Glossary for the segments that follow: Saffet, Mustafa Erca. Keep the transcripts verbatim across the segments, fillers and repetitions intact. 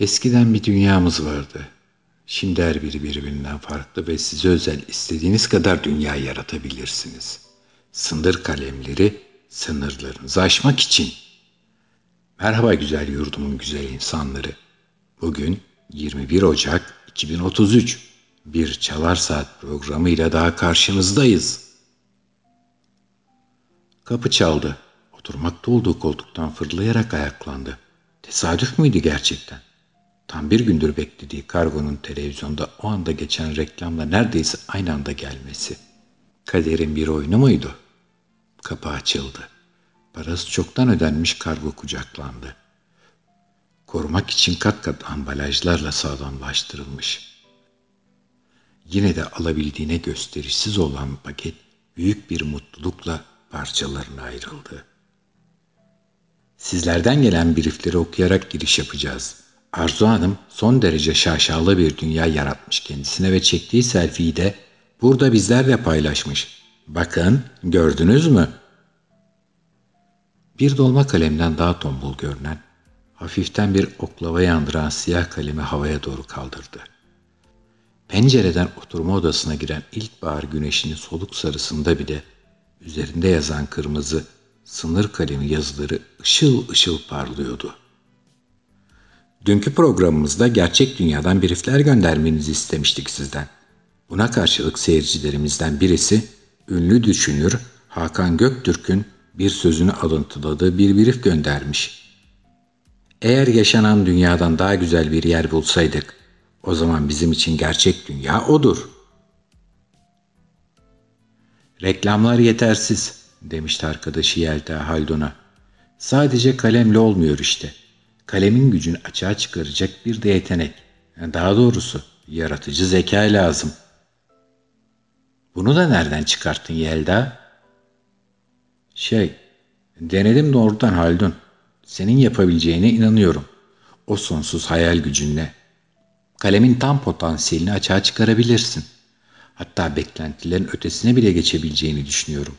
Eskiden bir dünyamız vardı. Şimdi her biri birbirinden farklı ve size özel istediğiniz kadar dünya yaratabilirsiniz. Sınır kalemleri sınırlarınızı aşmak için. Merhaba güzel yurdumun güzel insanları. Bugün yirmi bir Ocak iki bin otuz üç bir Çalar Saat programıyla daha karşınızdayız. Kapı çaldı. Oturmakta olduğu koltuktan fırlayarak ayaklandı. Tesadüf müydü gerçekten? Tam bir gündür beklediği kargonun televizyonda o anda geçen reklamla neredeyse aynı anda gelmesi. Kaderin bir oyunu muydu? Kapı açıldı. Parası çoktan ödenmiş kargo kucaklandı. Korumak için kat kat ambalajlarla sağlamlaştırılmış. Yine de alabildiğine gösterişsiz olan paket büyük bir mutlulukla parçalarına ayrıldı. Sizlerden gelen briefleri okuyarak giriş yapacağız. Arzu Hanım son derece şaşalı bir dünya yaratmış kendisine ve çektiği selfie'yi de burada bizlerle paylaşmış. Bakın, gördünüz mü? Bir dolma kalemden daha tombul görünen, hafiften bir oklava yandıran siyah kalemi havaya doğru kaldırdı. Pencereden oturma odasına giren ilkbahar güneşinin soluk sarısında bile üzerinde yazan kırmızı sınır kalemi yazıları ışıl ışıl parlıyordu. Dünkü programımızda gerçek dünyadan briefler göndermenizi istemiştik sizden. Buna karşılık seyircilerimizden birisi, ünlü düşünür Hakan Göktürk'ün bir sözünü alıntıladığı bir brief göndermiş. Eğer yaşanan dünyadan daha güzel bir yer bulsaydık, o zaman bizim için gerçek dünya odur. Reklamlar yetersiz, demişti arkadaşı Yelda Haldun'a. Sadece kalemle olmuyor işte. Kalemin gücünü açığa çıkaracak bir de yetenek. Daha doğrusu yaratıcı zeka lazım. Bunu da nereden çıkarttın Yelda? Şey, denedim doğrudan Haldun. Senin yapabileceğine inanıyorum. O sonsuz hayal gücünle. Kalemin tam potansiyelini açığa çıkarabilirsin. Hatta beklentilerin ötesine bile geçebileceğini düşünüyorum.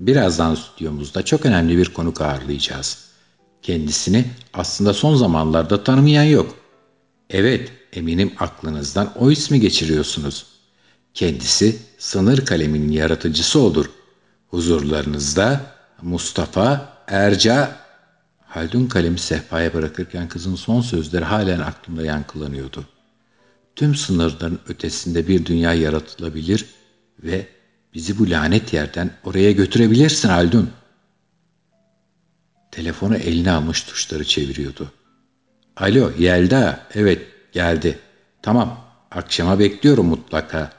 Birazdan stüdyomuzda çok önemli bir konuk ağırlayacağız. Kendisini aslında son zamanlarda tanımayan yok. Evet, eminim aklınızdan o ismi geçiriyorsunuz. Kendisi sınır kaleminin yaratıcısı olur. Huzurlarınızda Mustafa Erca. Haldun kalemi sehpaya bırakırken kızın son sözleri halen aklımda yankılanıyordu. Tüm sınırların ötesinde bir dünya yaratılabilir ve bizi bu lanet yerden oraya götürebilirsin Haldun. Telefonu eline almış tuşları çeviriyordu. Alo Yelda, evet geldi. Tamam, akşama bekliyorum mutlaka.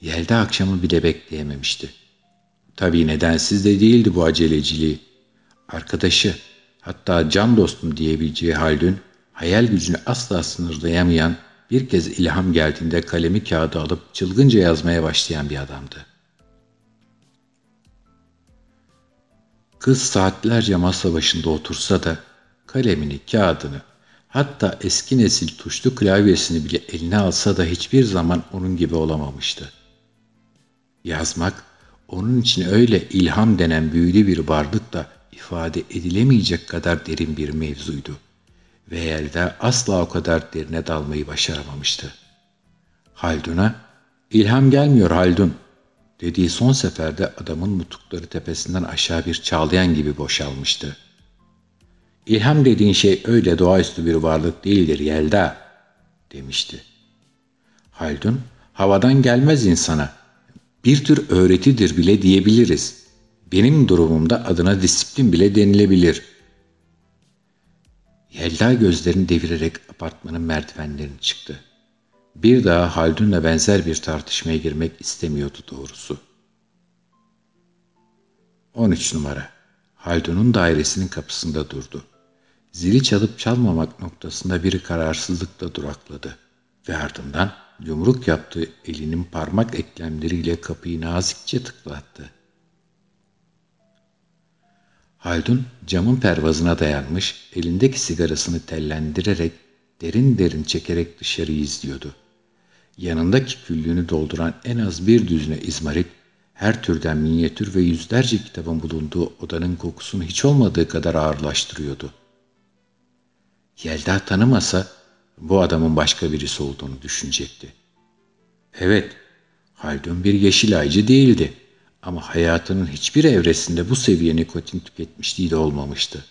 Yelda akşamı bile bekleyememişti. Tabii nedensiz de değildi bu aceleciliği. Arkadaşı, hatta can dostum diyebileceği Haldun, hayal gücünü asla sınırlayamayan, bir kez ilham geldiğinde kalemi kağıda alıp çılgınca yazmaya başlayan bir adamdı. Kız saatlerce masa başında otursa da kalemini, kağıdını, hatta eski nesil tuşlu klavyesini bile eline alsa da hiçbir zaman onun gibi olamamıştı. Yazmak, onun için öyle ilham denen büyülü bir varlıkla ifade edilemeyecek kadar derin bir mevzuydu. Ve Yelda asla o kadar derine dalmayı başaramamıştı. Haldun'a, ilham gelmiyor Haldun, dediği son seferde adamın mutlulukları tepesinden aşağı bir çağlayan gibi boşalmıştı. İlham dediğin şey öyle doğaüstü bir varlık değildir Yelda, demişti. Haldun, havadan gelmez insana, bir tür öğretidir bile diyebiliriz. Benim durumumda adına disiplin bile denilebilir. Yelda gözlerini devirerek apartmanın merdivenlerini çıktı. Bir daha Haldun'la benzer bir tartışmaya girmek istemiyordu doğrusu. on üç numara Haldun'un dairesinin kapısında durdu. Zili çalıp çalmamak noktasında biri kararsızlıkla durakladı ve ardından yumruk yaptığı elinin parmak eklemleriyle kapıyı nazikçe tıklattı. Haldun camın pervazına dayanmış, elindeki sigarasını tellendirerek, derin derin çekerek dışarıyı izliyordu. Yanındaki küllüğünü dolduran en az bir düzine izmarit her türden minyatür ve yüzlerce kitabın bulunduğu odanın kokusunu hiç olmadığı kadar ağırlaştırıyordu. Yelda tanımasa bu adamın başka birisi olduğunu düşünecekti. Evet, Haldun bir yeşil aycı değildi ama hayatının hiçbir evresinde bu seviye nikotin tüketmişliği de olmamıştı.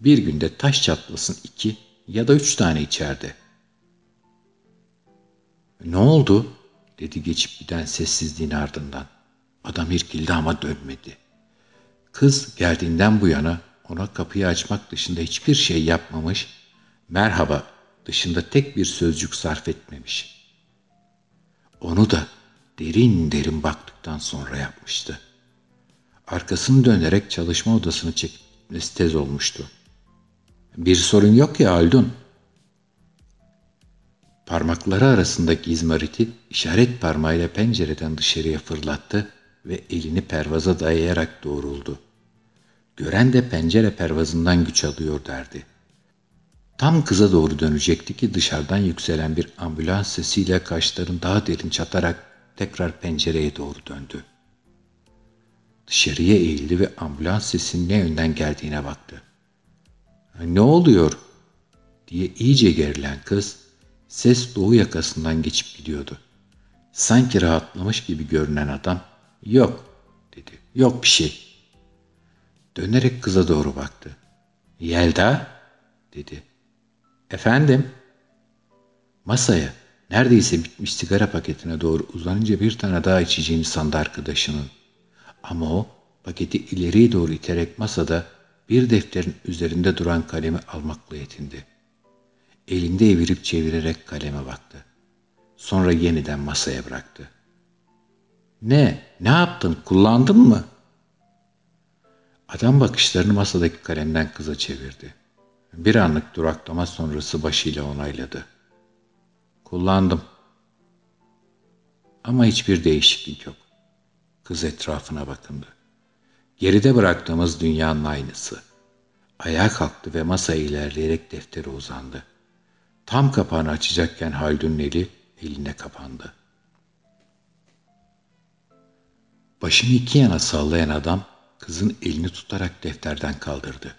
Bir günde taş çatlasın iki ya da üç tane içerdi. "Ne oldu?" dedi geçip giden sessizliğin ardından. Adam irkildi ama dönmedi. Kız geldiğinden bu yana ona kapıyı açmak dışında hiçbir şey yapmamış, merhaba dışında tek bir sözcük sarf etmemiş. Onu da derin derin baktıktan sonra yapmıştı. Arkasını dönerek çalışma odasını çekip gitmesi tez olmuştu. "Bir sorun yok ya Haldun." Parmakları arasındaki izmariti işaret parmağıyla pencereden dışarıya fırlattı ve elini pervaza dayayarak doğruldu. Gören de pencere pervazından güç alıyor derdi. Tam kıza doğru dönecekti ki dışarıdan yükselen bir ambulans sesiyle kaşlarını daha derin çatarak tekrar pencereye doğru döndü. Dışarıya eğildi ve ambulans sesinin ne yönden geldiğine baktı. "Ne oluyor?" diye iyice gerilen kız, ses doğu yakasından geçip gidiyordu. Sanki rahatlamış gibi görünen adam, "Yok," dedi. "Yok bir şey." Dönerek kıza doğru baktı. "Yelda?" dedi. "Efendim?" Masaya, neredeyse bitmiş sigara paketine doğru uzanınca bir tane daha içeceğini sandı arkadaşının. Ama o paketi ileriye doğru iterek masada bir defterin üzerinde duran kalemi almakla yetindi. Elinde evirip çevirerek kaleme baktı. Sonra yeniden masaya bıraktı. "Ne? Ne yaptın? Kullandın mı?" Adam bakışlarını masadaki kalemden kıza çevirdi. Bir anlık duraklama sonrası başıyla onayladı. "Kullandım." Ama hiçbir değişiklik yok. Kız etrafına bakındı. Geride bıraktığımız dünyanın aynısı. Ayağa kalktı ve masaya ilerleyerek deftere uzandı. Tam kapağını açacakken Haldun'un eli eline kapandı. Başını iki yana sallayan adam kızın elini tutarak defterden kaldırdı.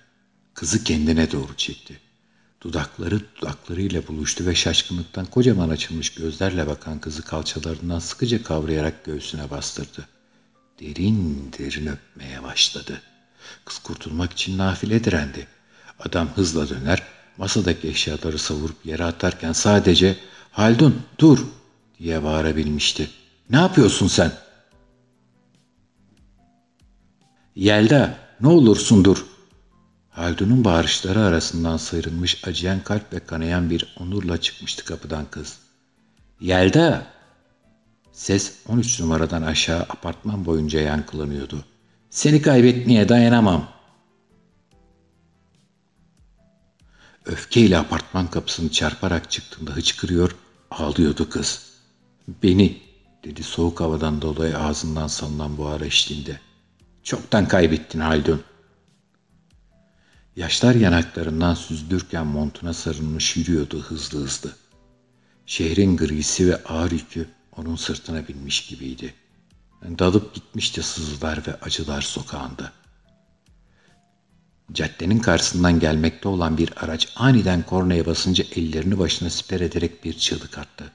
Kızı kendine doğru çekti. Dudakları dudaklarıyla buluştu ve şaşkınlıktan kocaman açılmış gözlerle bakan kızı kalçalarından sıkıca kavrayarak göğsüne bastırdı. Derin derin öpmeye başladı. Kız kurtulmak için nafile direndi. Adam hızla döner, masadaki eşyaları savurup yere atarken sadece "Haldun, dur!" diye bağırabilmişti. "Ne yapıyorsun sen?" "Yelda, ne olursun dur." Haldun'un bağırışları arasından sıyrılmış acıyan kalp ve kanayan bir onurla çıkmıştı kapıdan kız. "Yelda!" Ses on üç numaradan aşağı apartman boyunca yankılanıyordu. "Seni kaybetmeye dayanamam." Öfkeyle apartman kapısını çarparak çıktığında hıçkırıyor, ağlıyordu kız. "Beni," dedi soğuk havadan dolayı ağzından salınan buhar eşliğinde. "Çoktan kaybettin Haldun." Yaşlar yanaklarından süzülürken montuna sarılmış yürüyordu hızlı hızlı. Şehrin grisi ve ağır yükü onun sırtına binmiş gibiydi. Dalıp gitmişti sızılar ve acılar sokağında. Caddenin karşısından gelmekte olan bir araç aniden kornaya basınca ellerini başına siper ederek bir çığlık attı.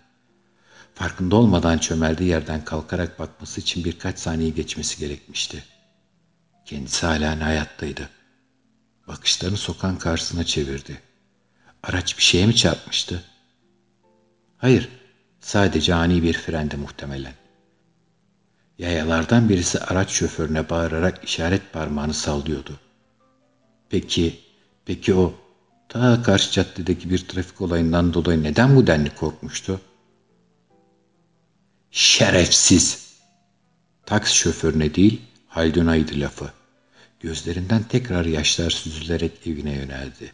Farkında olmadan çömeldiği yerden kalkarak bakması için birkaç saniye geçmesi gerekmişti. Kendisi halen hayattaydı. Bakışlarını sokan karşısına çevirdi. Araç bir şeye mi çarpmıştı? Hayır, sadece ani bir frende muhtemelen. Yayalardan birisi araç şoförüne bağırarak işaret parmağını sallıyordu. Peki, peki o ta karşı caddedeki bir trafik olayından dolayı neden bu denli korkmuştu? "Şerefsiz!" Taksi şoförüne değil, Haldun'aydı lafı. Gözlerinden tekrar yaşlar süzülerek evine yöneldi.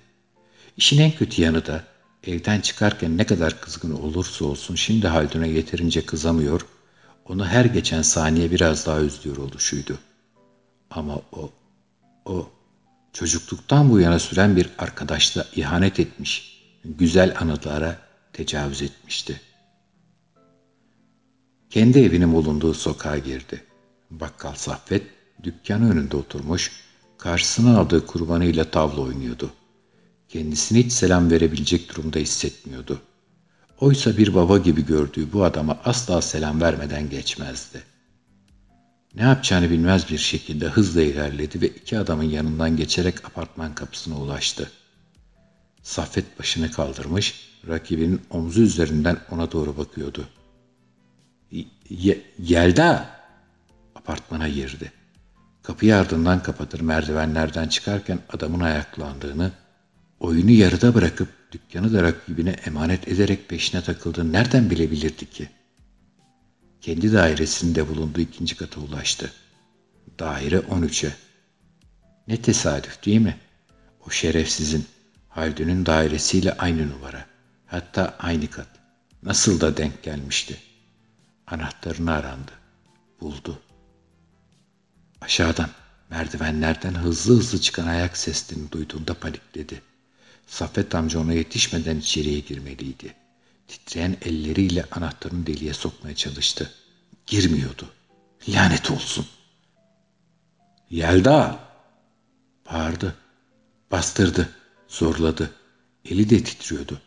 İşin en kötü yanı da evden çıkarken ne kadar kızgın olursa olsun şimdi Haldun'a yeterince kızamıyor, onu her geçen saniye biraz daha üzülüyor oluşuydu. Ama o, o çocukluktan bu yana süren bir arkadaşla ihanet etmiş, güzel anılara tecavüz etmişti. Kendi evinin bulunduğu sokağa girdi. Bakkal Saffet dükkanı önünde oturmuş, karşısına aldığı kurbanıyla tavla oynuyordu. Kendisini hiç selam verebilecek durumda hissetmiyordu. Oysa bir baba gibi gördüğü bu adama asla selam vermeden geçmezdi. Ne yapacağını bilmez bir şekilde hızla ilerledi ve iki adamın yanından geçerek apartman kapısına ulaştı. Saffet başını kaldırmış, rakibinin omzu üzerinden ona doğru bakıyordu. Ye- Yelda! Apartmana girdi. Kapıyı ardından kapatır merdivenlerden çıkarken adamın ayaklandığını, oyunu yarıda bırakıp dükkanı da rakibine emanet ederek peşine takıldığını nereden bilebilirdi ki? Kendi dairesinde bulunduğu ikinci kata ulaştı. Daire on üçe. Ne tesadüf değil mi? O şerefsizin, Haldun'un dairesiyle aynı numara. Hatta aynı kat. Nasıl da denk gelmişti. Anahtarını arandı. Buldu. Aşağıdan, merdivenlerden hızlı hızlı çıkan ayak seslerini duyduğunda panikledi. Saffet amca ona yetişmeden içeriye girmeliydi. Titreyen elleriyle anahtarını deliğe sokmaya çalıştı. Girmiyordu. Lanet olsun. Yelda! Bağırdı. Bastırdı. Zorladı. Eli de titriyordu.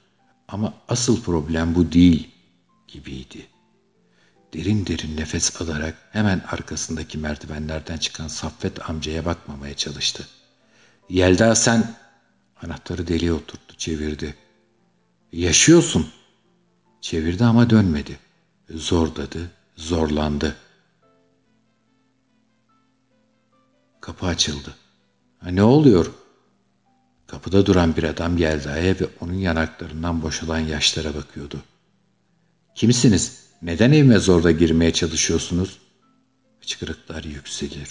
Ama asıl problem bu değil gibiydi. Derin derin nefes alarak hemen arkasındaki merdivenlerden çıkan Saffet amcaya bakmamaya çalıştı. Yelda sen... Anahtarı deliğe oturttu, çevirdi. Yaşıyorsun. Çevirdi ama dönmedi. Zorladı, zorlandı. Kapı açıldı. Ha, ne oluyor? Kapıda duran bir adam Yelda'ya ve onun yanaklarından boşalan yaşlara bakıyordu. Kimsiniz? Neden evime zorla girmeye çalışıyorsunuz? Hıçkırıklar yükselir.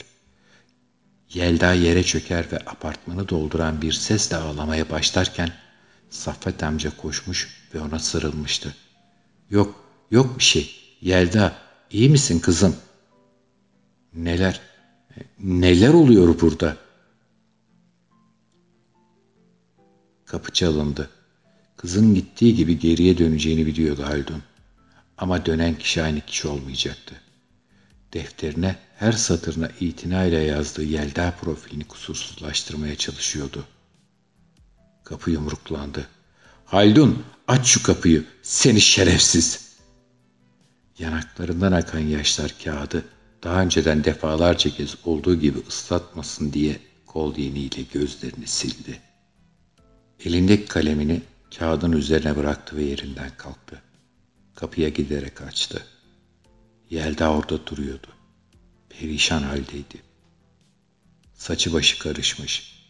Yelda yere çöker ve apartmanı dolduran bir sesle ağlamaya başlarken Saffet amca koşmuş ve ona sarılmıştı. Yok, yok bir şey. Yelda, iyi misin kızım? Neler, neler oluyor burada? Kapı çalındı. Kızın gittiği gibi geriye döneceğini biliyordu Haldun. Ama dönen kişi aynı kişi olmayacaktı. Defterine her satırına itinayla yazdığı Yelda profilini kusursuzlaştırmaya çalışıyordu. Kapı yumruklandı. Haldun, aç şu kapıyı, seni şerefsiz! Yanaklarından akan yaşlar kağıdı daha önceden defalarca kez olduğu gibi ıslatmasın diye kol yeniyle gözlerini sildi. Elindeki kalemini kağıdın üzerine bıraktı ve yerinden kalktı. Kapıya giderek açtı. Yelda orada duruyordu. Perişan haldeydi. Saçı başı karışmış.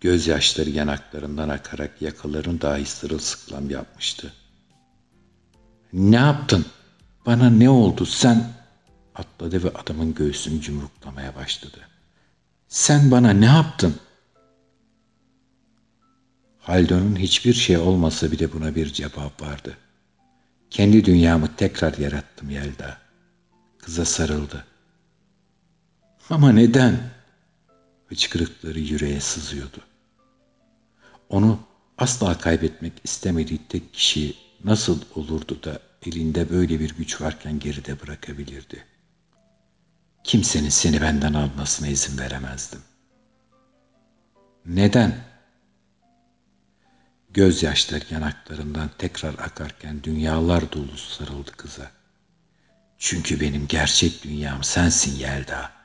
Gözyaşları yanaklarından akarak yakalarını dahi sırılsıklam yapmıştı. Ne yaptın? Bana ne oldu? Sen... Atladı ve adamın göğsünü yumruklamaya başladı. Sen bana ne yaptın? Haldun'un hiçbir şey olmasa bile buna bir cevap vardı. Kendi dünyamı tekrar yarattım Yelda. Kıza sarıldı. Ama neden? Hıçkırıkları yüreğe sızıyordu. Onu asla kaybetmek istemediği tek kişiyi nasıl olurdu da elinde böyle bir güç varken geride bırakabilirdi. Kimsenin seni benden almasına izin veremezdim. Neden? Gözyaşları yanaklarından tekrar akarken dünyalar dolu sarıldı kıza. Çünkü benim gerçek dünyam sensin Yelda.